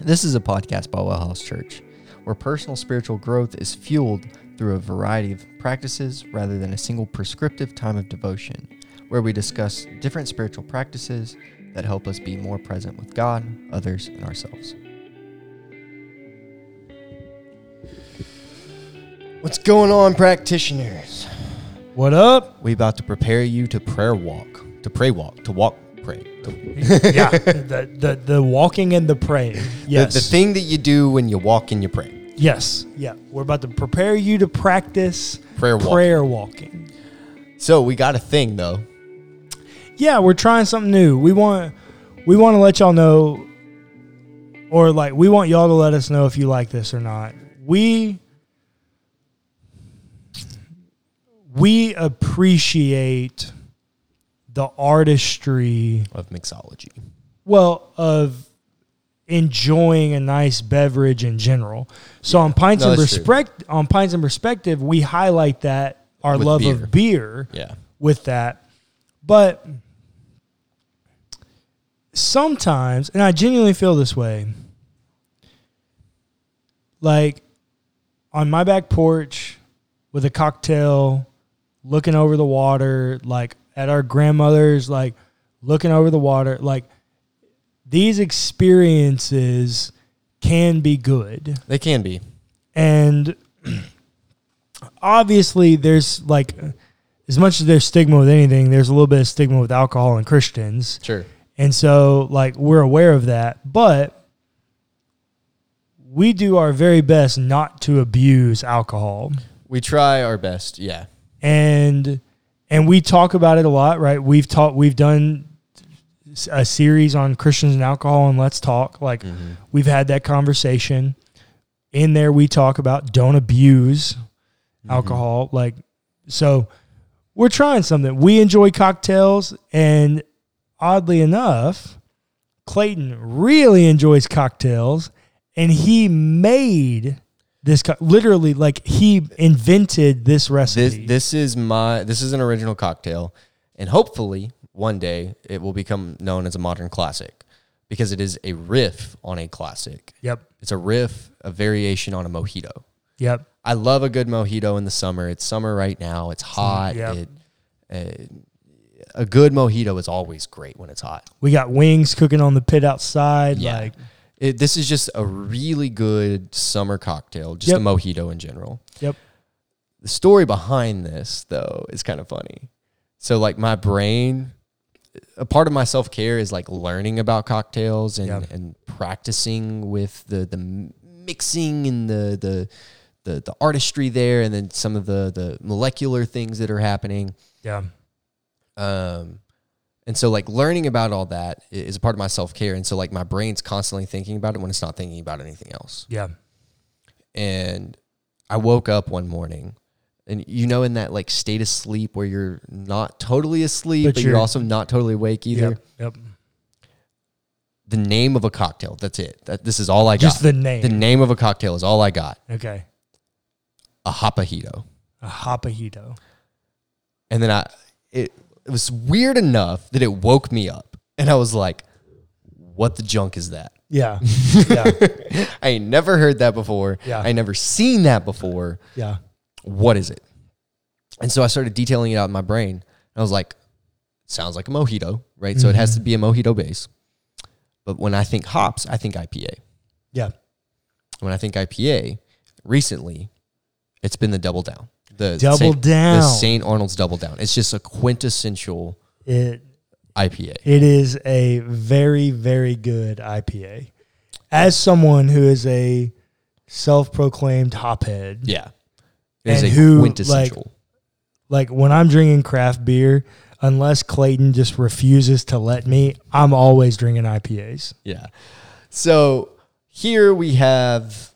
This is a podcast by Wellhouse Church, where personal spiritual growth is fueled through a variety of practices rather than a single prescriptive time of devotion, where we discuss different spiritual practices that help us be more present with God, others, and ourselves. What's going on, practitioners? What up? We about to prepare you to pray walk. Yeah, the walking and the praying. Yes, the thing that you do when you walk and you pray. Yes, yeah. We're about to prepare you to practice prayer walking. So we got a thing though. Yeah, we're trying something new. We want to let y'all know, or like we want y'all to let us know if you like this or not. We appreciate the artistry of mixology. Well, of enjoying a nice beverage in general. So yeah, on Pints and Perspective, we highlight that our with love beer. Of beer yeah. with that. But sometimes, and I genuinely feel this way, like on my back porch with a cocktail, looking over the water, like at our grandmother's, like, looking over the water. Like, these experiences can be good. They can be. And obviously there's, like, as much as there's stigma with anything, there's a little bit of stigma with alcohol and Christians. Sure. And so, like, we're aware of that. But we do our very best not to abuse alcohol. We try our best, yeah. And we talk about it a lot, right? We've done a series on Christians and alcohol and Let's Talk. Like, mm-hmm. We've had that conversation. In there, we talk about don't abuse alcohol. Mm-hmm. Like, so we're trying something. We enjoy cocktails, and oddly enough, Clayton really enjoys cocktails, and he made this literally, like, he invented this recipe. This is an original cocktail, and hopefully one day it will become known as a modern classic because it is a riff on a classic. Yep, it's a riff, a variation on a mojito. Yep, I love a good mojito in the summer. It's summer right now. It's hot. Yep. A good mojito is always great when it's hot. We got wings cooking on the pit outside. Yeah. Like, this is just a really good summer cocktail, just yep. a mojito in general. Yep. The story behind this, though, is kind of funny. So, like, my brain, a part of my self-care is, like, learning about cocktails and, yep. and practicing with the mixing and the artistry there, and then some of the molecular things that are happening. Yeah. And so, like, learning about all that is a part of my self-care. And so, like, my brain's constantly thinking about it when it's not thinking about anything else. Yeah. And I woke up one morning, and, you know, in that, like, state of sleep where you're not totally asleep, but you're also not totally awake either. Yep. The name of a cocktail. That's it. This is all I got. Just the name. The name of a cocktail is all I got. Okay. A hopajito. A hopajito. And then It was weird enough that it woke me up, and I was like, what the junk is that? Yeah. I ain't never heard that before. Yeah. I ain't never seen that before. Yeah. What is it? And so I started detailing it out in my brain, and I was like, sounds like a mojito, right? Mm-hmm. So it has to be a mojito base. But when I think hops, I think IPA. Yeah. When I think IPA, recently, it's been the Double Down. The St. Arnold's Double Down. It's just a quintessential IPA. It is a very, very good IPA. As someone who is a self-proclaimed hophead. Yeah. It is quintessential. Like, when I'm drinking craft beer, unless Clayton just refuses to let me, I'm always drinking IPAs. Yeah. So here we have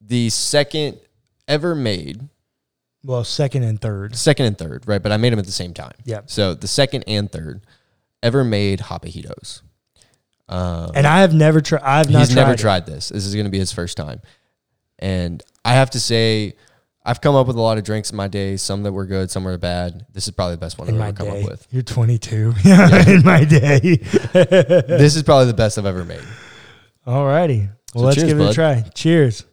the second ever made. Well, second and third, right? But I made them at the same time. Yeah. So the second and third ever made hopajitos. And I have never tried. He's never tried this. This is going to be his first time. And I have to say, I've come up with a lot of drinks in my day, some that were good, some were bad. This is probably the best one I've ever come up with. You're 22. Yeah, in my day. This is probably the best I've ever made. All righty. Well, so let's give it a try. Cheers.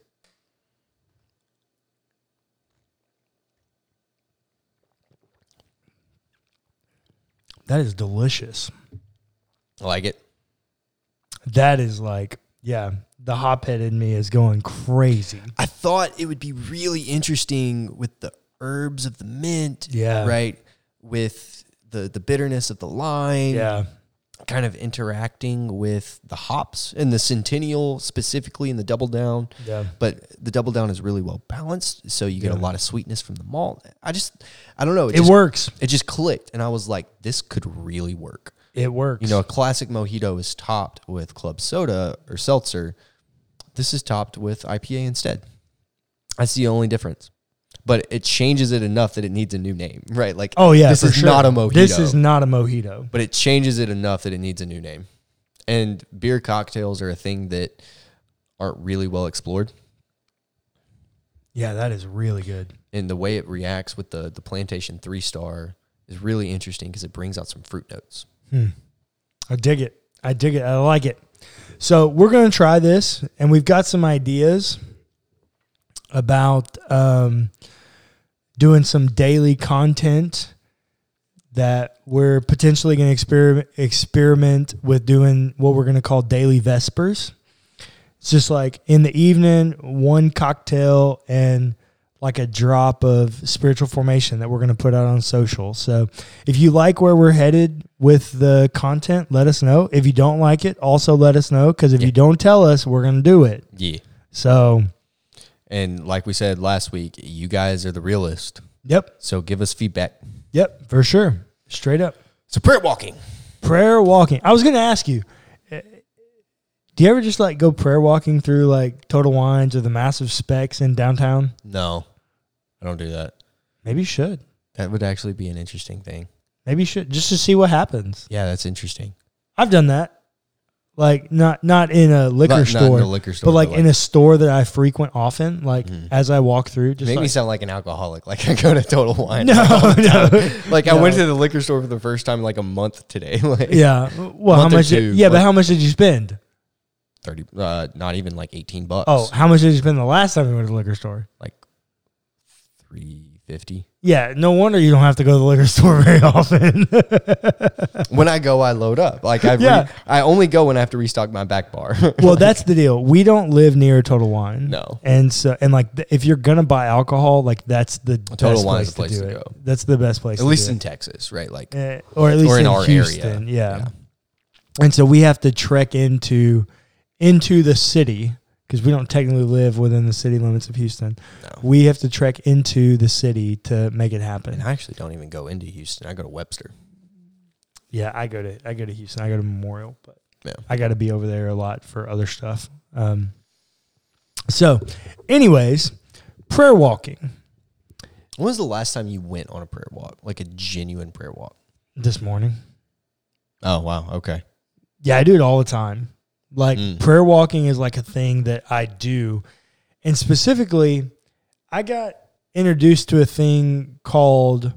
That is delicious. I like it. That is like, yeah, the hophead in me is going crazy. I thought it would be really interesting with the herbs of the mint, yeah, right? With the bitterness of the lime, yeah, kind of interacting with the hops and the Centennial specifically in the Double Down. Yeah. But the Double Down is really well balanced, so you get a lot of sweetness from the malt. I don't know. It just works. It just clicked, and I was like, this could really work. It works. You know, a classic mojito is topped with club soda or seltzer. This is topped with IPA instead. That's the only difference. But it changes it enough that it needs a new name, right? Like, oh, yeah, this is not a mojito. This is not a mojito. But it changes it enough that it needs a new name. And beer cocktails are a thing that aren't really well explored. Yeah, that is really good. And the way it reacts with the plantation 3-star is really interesting because it brings out some fruit notes. I dig it. I dig it. I like it. So we're going to try this, and we've got some ideas about doing some daily content that we're potentially going to experiment with doing what we're going to call daily vespers. It's just like in the evening, one cocktail and like a drop of spiritual formation that we're going to put out on social. So if you like where we're headed with the content, let us know. If you don't like it, also let us know, because if you don't tell us, we're going to do it. Yeah. So. And like we said last week, you guys are the realest. Yep. So give us feedback. Yep, for sure. Straight up. So prayer walking. Prayer walking. I was going to ask you, do you ever just like go prayer walking through like Total Wines or the massive Specs in downtown? No. I don't do that. Maybe you should. That would actually be an interesting thing. Maybe you should, just to see what happens. Yeah, that's interesting. I've done that. Like, not in a liquor store. Not in a liquor store. But like in a store that I frequent often, like as I walk through. Just make me sound like an alcoholic. Like I go to Total Wine. No. Like I went to the liquor store for the first time like a month today. Like, yeah. Well, how much? But how much did you spend? 30, not even like $18. Oh, how much did you spend the last time you went to the liquor store? Like $3.50. Yeah, no wonder you don't have to go to the liquor store very often. When I go, I load up. Like I only go when I have to restock my back bar. Well, that's the deal. We don't live near Total Wine. No, and like if you're gonna buy alcohol, like that's the Total Wine is the place to go. That's the best place, at least in Texas, right? Like, or at least in our area. Yeah, and so we have to trek into the city, because we don't technically live within the city limits of Houston. No. We have to trek into the city to make it happen. And I actually don't even go into Houston. I go to Webster. Yeah, I go to Houston. I go to Memorial, but I got to be over there a lot for other stuff. So anyways, prayer walking. When was the last time you went on a prayer walk? Like a genuine prayer walk? This morning. Oh, wow. Okay. Yeah, I do it all the time. Like prayer walking is like a thing that I do. And specifically, I got introduced to a thing called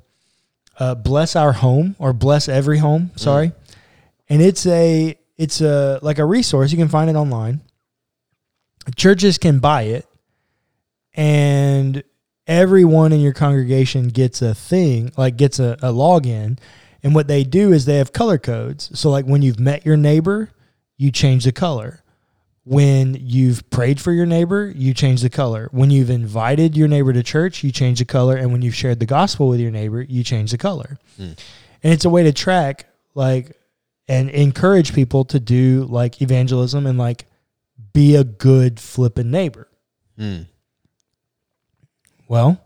Bless Our Home, or Bless Every Home, sorry. And it's like a resource. You can find it online. Churches can buy it, and everyone in your congregation gets a thing, like gets a login. And what they do is they have color codes. So like when you've met your neighbor, you change the color. When you've prayed for your neighbor, you change the color. When you've invited your neighbor to church, you change the color. And when you've shared the gospel with your neighbor, you change the color. And it's a way to track, like, and encourage people to do like evangelism and like be a good flipping neighbor. Well,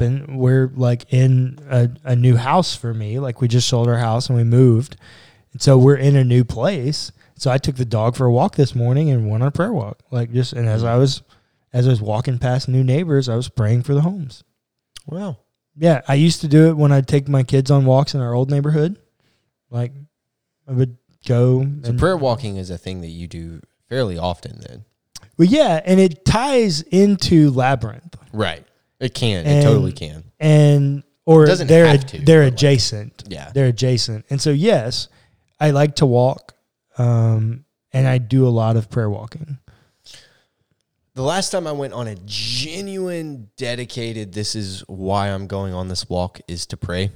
we're like in a new house for me. Like we just sold our house and we moved. So we're in a new place. So I took the dog for a walk this morning and went on a prayer walk. Like just, and as I was walking past new neighbors, I was praying for the homes. Wow. Yeah. I used to do it when I'd take my kids on walks in our old neighborhood. Like I would go. So prayer walking is a thing that you do fairly often then. Well, yeah. And it ties into Labyrinth. Right. It can. It totally can. And or they're adjacent. Like, yeah. They're adjacent. And so, yes, I like to walk, and I do a lot of prayer walking. The last time I went on a genuine, dedicated, this is why I'm going on this walk is to pray,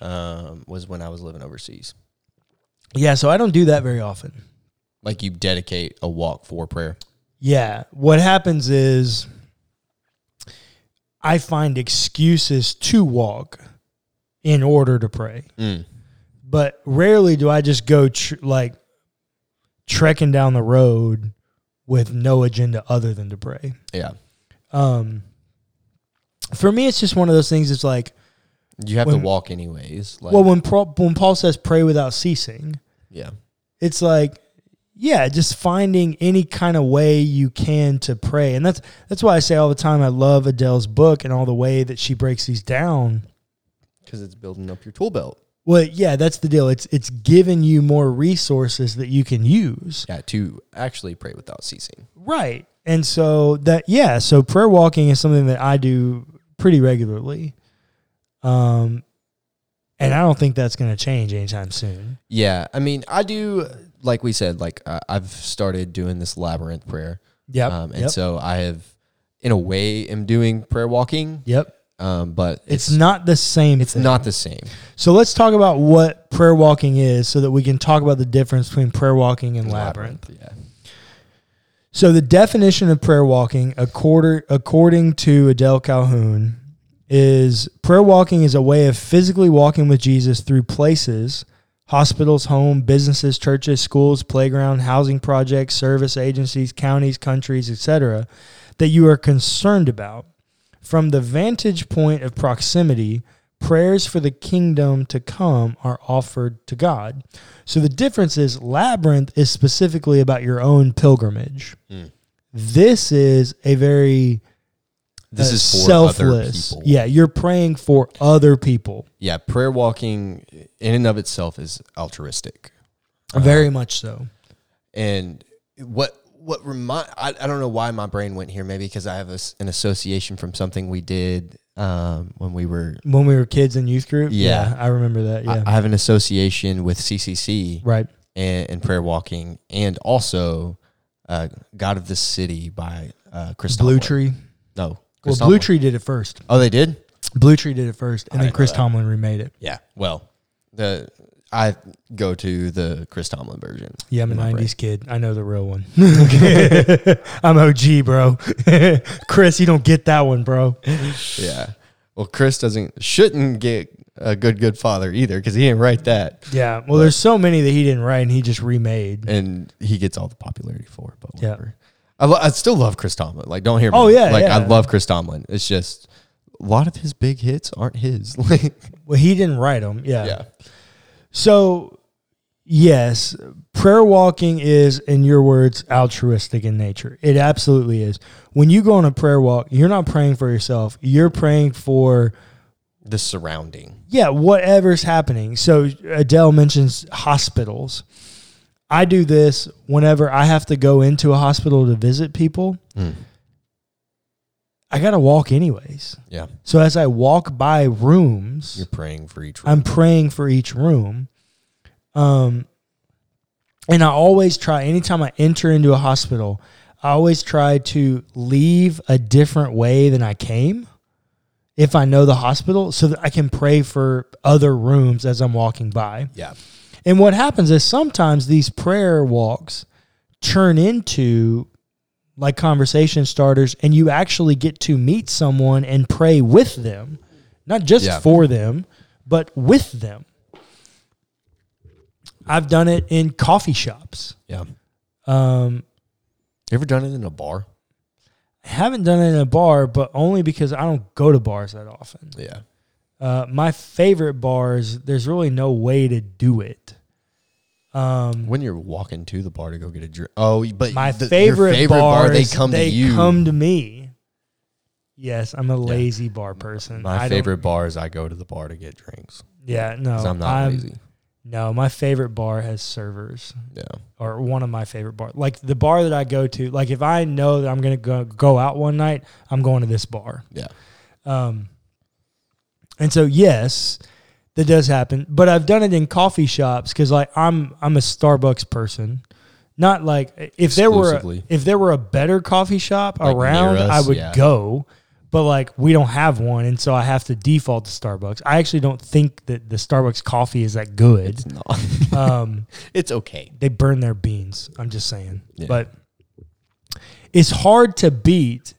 was when I was living overseas. Yeah, so I don't do that very often. Like you dedicate a walk for prayer. Yeah. What happens is I find excuses to walk in order to pray. Mm. But rarely do I just go trekking down the road with no agenda other than to pray. Yeah. For me, it's just one of those things. It's like you have to walk anyways. Like, well, when Paul says pray without ceasing. Yeah. It's like, yeah, just finding any kind of way you can to pray. And that's why I say all the time I love Adele's book and all the way that she breaks these down. Because it's building up your tool belt. Well, yeah, that's the deal. It's giving you more resources that you can use. Yeah, to actually pray without ceasing. Right. And so so prayer walking is something that I do pretty regularly. And I don't think that's going to change anytime soon. Yeah. I mean, I do... Like we said, I've started doing this labyrinth prayer. Yeah. So I have, in a way, am doing prayer walking. Yep. But it's not the same. It's not the same. So let's talk about what prayer walking is so that we can talk about the difference between prayer walking and labyrinth. Yeah. So the definition of prayer walking, according to Adele Calhoun, is prayer walking is a way of physically walking with Jesus through places, hospitals, home, businesses, churches, schools, playground, housing projects, service agencies, counties, countries, etc., that you are concerned about. From the vantage point of proximity, prayers for the kingdom to come are offered to God. So the difference is labyrinth is specifically about your own pilgrimage. Mm. This is a very... This is for selfless. Other people. Yeah, you're praying for other people. Yeah, prayer walking in and of itself is altruistic. Very much so. And what I don't know why my brain went here, maybe because I have an association from something we did when we were kids in youth group. Yeah, I remember that. Yeah. I have an association with CCC. Right. And prayer walking, and also God of the City by Chris Blue Tree. No. Chris Blue Tree did it first. Oh, they did? Blue Tree did it first, and then Chris Tomlin remade it. Yeah. Well, I go to the Chris Tomlin version. Yeah, I'm a 90s kid. I know the real one. I'm OG, bro. Chris, you don't get that one, bro. Yeah. Well, Chris shouldn't get a good father either because he didn't write that. Yeah. Well, there's so many that he didn't write, and he just remade. And he gets all the popularity for it, but whatever. Yeah. I still love Chris Tomlin. Like, don't hear me. Oh, yeah. I love Chris Tomlin. It's just a lot of his big hits aren't his. Well, he didn't write them. Yeah. Yeah. So, yes, prayer walking is, in your words, altruistic in nature. It absolutely is. When you go on a prayer walk, you're not praying for yourself. You're praying for the surrounding. Yeah, whatever's happening. So, Adele mentions hospitals. I do this whenever I have to go into a hospital to visit people. Mm. I got to walk anyways. Yeah. So as I walk by rooms, you're praying for each room. I'm praying for each room. And I always try, anytime I enter into a hospital, I always try to leave a different way than I came if I know the hospital so that I can pray for other rooms as I'm walking by. Yeah. And what happens is sometimes these prayer walks turn into like conversation starters, and you actually get to meet someone and pray with them, not just for them, but with them. I've done it in coffee shops. Yeah. You ever done it in a bar? I haven't done it in a bar, but only because I don't go to bars that often. Yeah. My favorite bars, there's really no way to do it. When you're walking to the bar to go get a drink. Oh, but your favorite bar, they come to you. They come to me. Yes, I'm a lazy bar person. My favorite bars, I go to the bar to get drinks. Yeah, no. Because I'm not lazy. No, my favorite bar has servers. Yeah. Or one of my favorite bars. Like the bar that I go to, like if I know that I'm going to go out one night, I'm going to this bar. Yeah. And so, yes, that does happen. But I've done it in coffee shops because like I'm a Starbucks person. Not like if there were a better coffee shop like around, us, I would go. But like we don't have one, and so I have to default to Starbucks. I actually don't think that the Starbucks coffee is that good. It's not. It's okay. They burn their beans. I'm just saying. Yeah. But it's hard to beat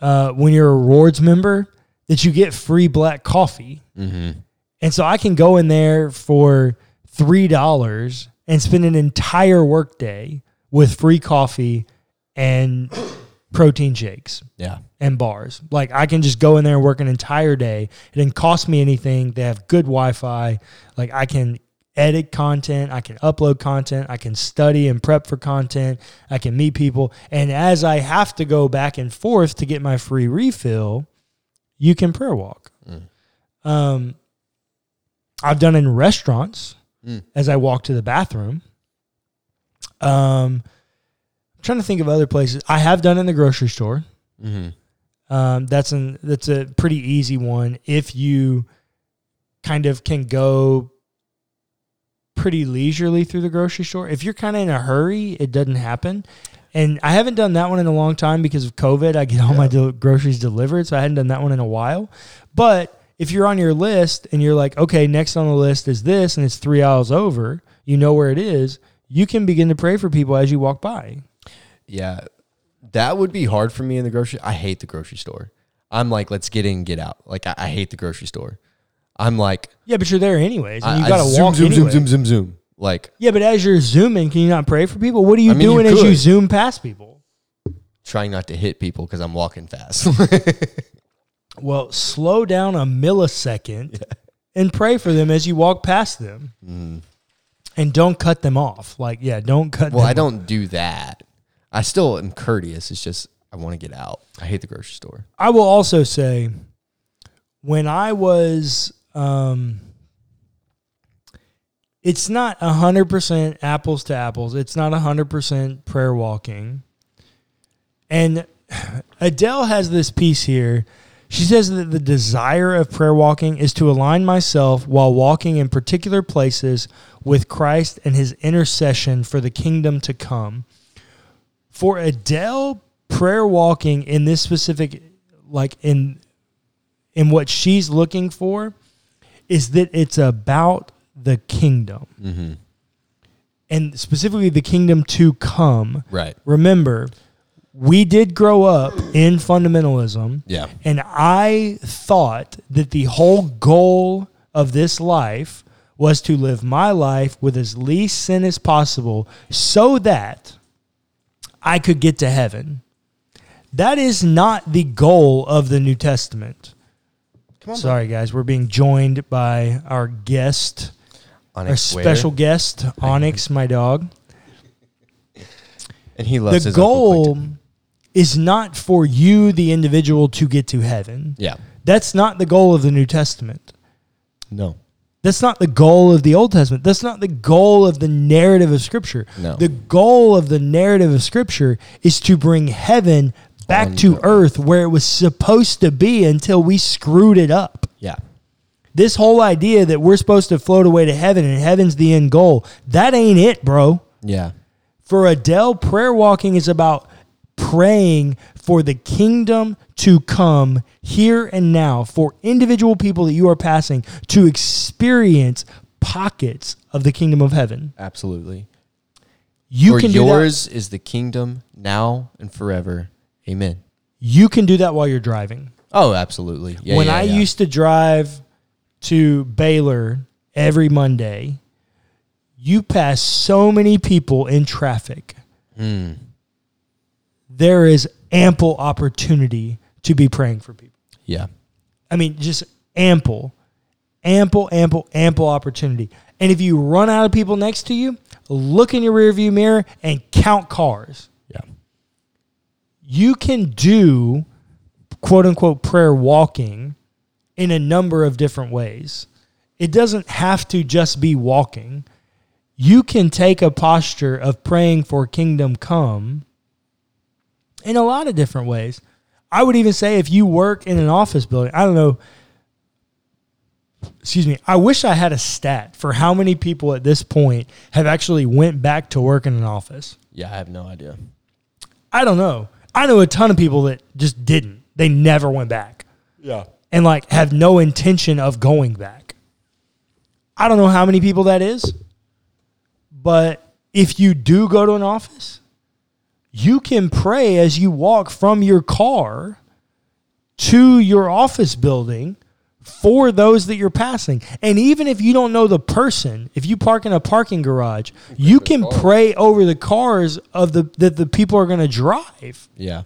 when you're a rewards member that you get free black coffee. Mm-hmm. And so I can go in there for $3 and spend an entire workday with free coffee and protein shakes. Yeah. And bars. Like I can just go in there and work an entire day. It didn't cost me anything. They have good Wi-Fi. Like I can edit content. I can upload content. I can study and prep for content. I can meet people. And as I have to go back and forth to get my free refill, you can prayer walk. Mm. I've done in restaurants as I walk to the bathroom. I'm trying to think of other places. I have done in the grocery store. Mm-hmm. That's a pretty easy one if you kind of can go pretty leisurely through the grocery store. If you're kind of in a hurry, it doesn't happen. And I haven't done that one in a long time because of COVID. I get all my groceries delivered, so I hadn't done that one in a while. But if you're on your list and you're like, okay, next on the list is this, and it's 3 aisles over, you know where it is, you can begin to pray for people as you walk by. Yeah. That would be hard for me in the grocery. I hate the grocery store. I'm like, let's get in, get out. Like, I hate the grocery store. I'm like... Yeah, but you're there anyways. And you got to walk anyway. Zoom. Like... Yeah, but as you're zooming, can you not pray for people? What are you doing as you zoom past people? Trying not to hit people because I'm walking fast. Well, slow down a millisecond and pray for them as you walk past them. Mm. And don't cut them off. Like, yeah, don't cut them off. Well, I don't do that. I still am courteous. It's just I want to get out. I hate the grocery store. I will also say when I was, it's not 100% apples to apples. It's not 100% prayer walking. And Adele has this piece here. She says that the desire of prayer walking is to align myself while walking in particular places with Christ and his intercession for the kingdom to come. For Adele, prayer walking in this specific, like in what she's looking for, is that it's about the kingdom. Mm-hmm. And specifically the kingdom to come. Right. Remember, we did grow up in fundamentalism. Yeah. And I thought that the whole goal of this life was to live my life with as least sin as possible so that I could get to heaven. That is not the goal of the New Testament. Come on, sorry, guys. We're being joined by our guest, our special guest, Onyx, my dog. And he loves his goal is not for you, the individual, to get to heaven. Yeah. That's not the goal of the New Testament. No. That's not the goal of the Old Testament. That's not the goal of the narrative of Scripture. No. The goal of the narrative of Scripture is to bring heaven back to earth where it was supposed to be until we screwed it up. Yeah. This whole idea that we're supposed to float away to heaven and heaven's the end goal, that ain't it, bro. Yeah. For Adele, prayer walking is about praying for the kingdom to come here and now, for individual people that you are passing to experience pockets of the kingdom of heaven. Absolutely. You can do that. Yours is the kingdom now and forever. Amen. You can do that while you're driving. Oh, absolutely. Yeah, when I used to drive to Baylor every Monday, you pass so many people in traffic. Mm. There is ample opportunity to be praying for people. Yeah. I mean, just ample opportunity. And if you run out of people next to you, look in your rearview mirror and count cars. Yeah. You can do, quote unquote, prayer walking in a number of different ways. It doesn't have to just be walking. You can take a posture of praying for kingdom come in a lot of different ways. I would even say if you work in an office building, I don't know. Excuse me. I wish I had a stat for how many people at this point have actually went back to work in an office. Yeah, I have no idea. I don't know. I know a ton of people that just didn't. They never went back. Yeah. And like have no intention of going back. I don't know how many people that is. But if you do go to an office, you can pray as you walk from your car to your office building for those that you're passing. And even if you don't know the person, if you park in a parking garage, you can pray over the cars of that the people are going to drive. Yeah.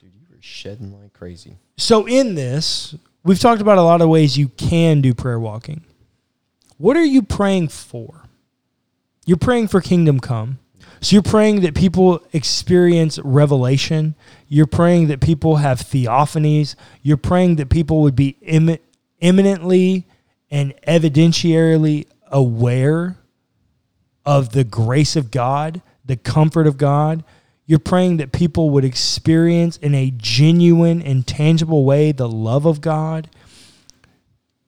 Dude, you were shedding like crazy. So in this, we've talked about a lot of ways you can do prayer walking. What are you praying for? You're praying for kingdom come. So you're praying that people experience revelation. You're praying that people have theophanies. You're praying that people would be eminently and evidentiarily aware of the grace of God, the comfort of God. You're praying that people would experience in a genuine and tangible way the love of God.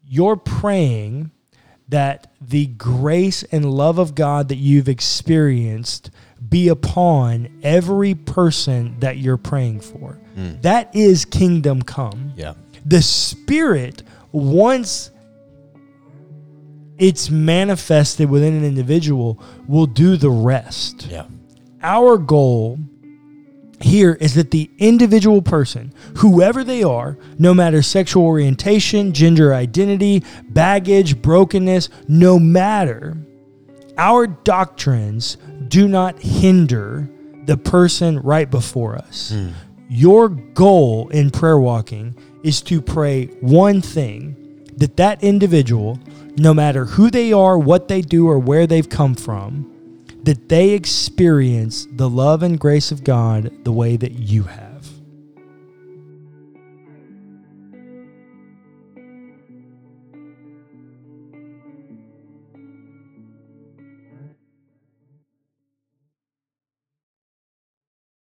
You're praying that the grace and love of God that you've experienced be upon every person that you're praying for. Mm. That is kingdom come. Yeah. The Spirit, once it's manifested within an individual, will do the rest. Yeah. Our goal here is that the individual person, whoever they are, no matter sexual orientation, gender identity, baggage, brokenness, no matter, our doctrines do not hinder the person right before us. Mm. Your goal in prayer walking is to pray one thing, that that individual, no matter who they are, what they do, or where they've come from, that they experience the love and grace of God the way that you have.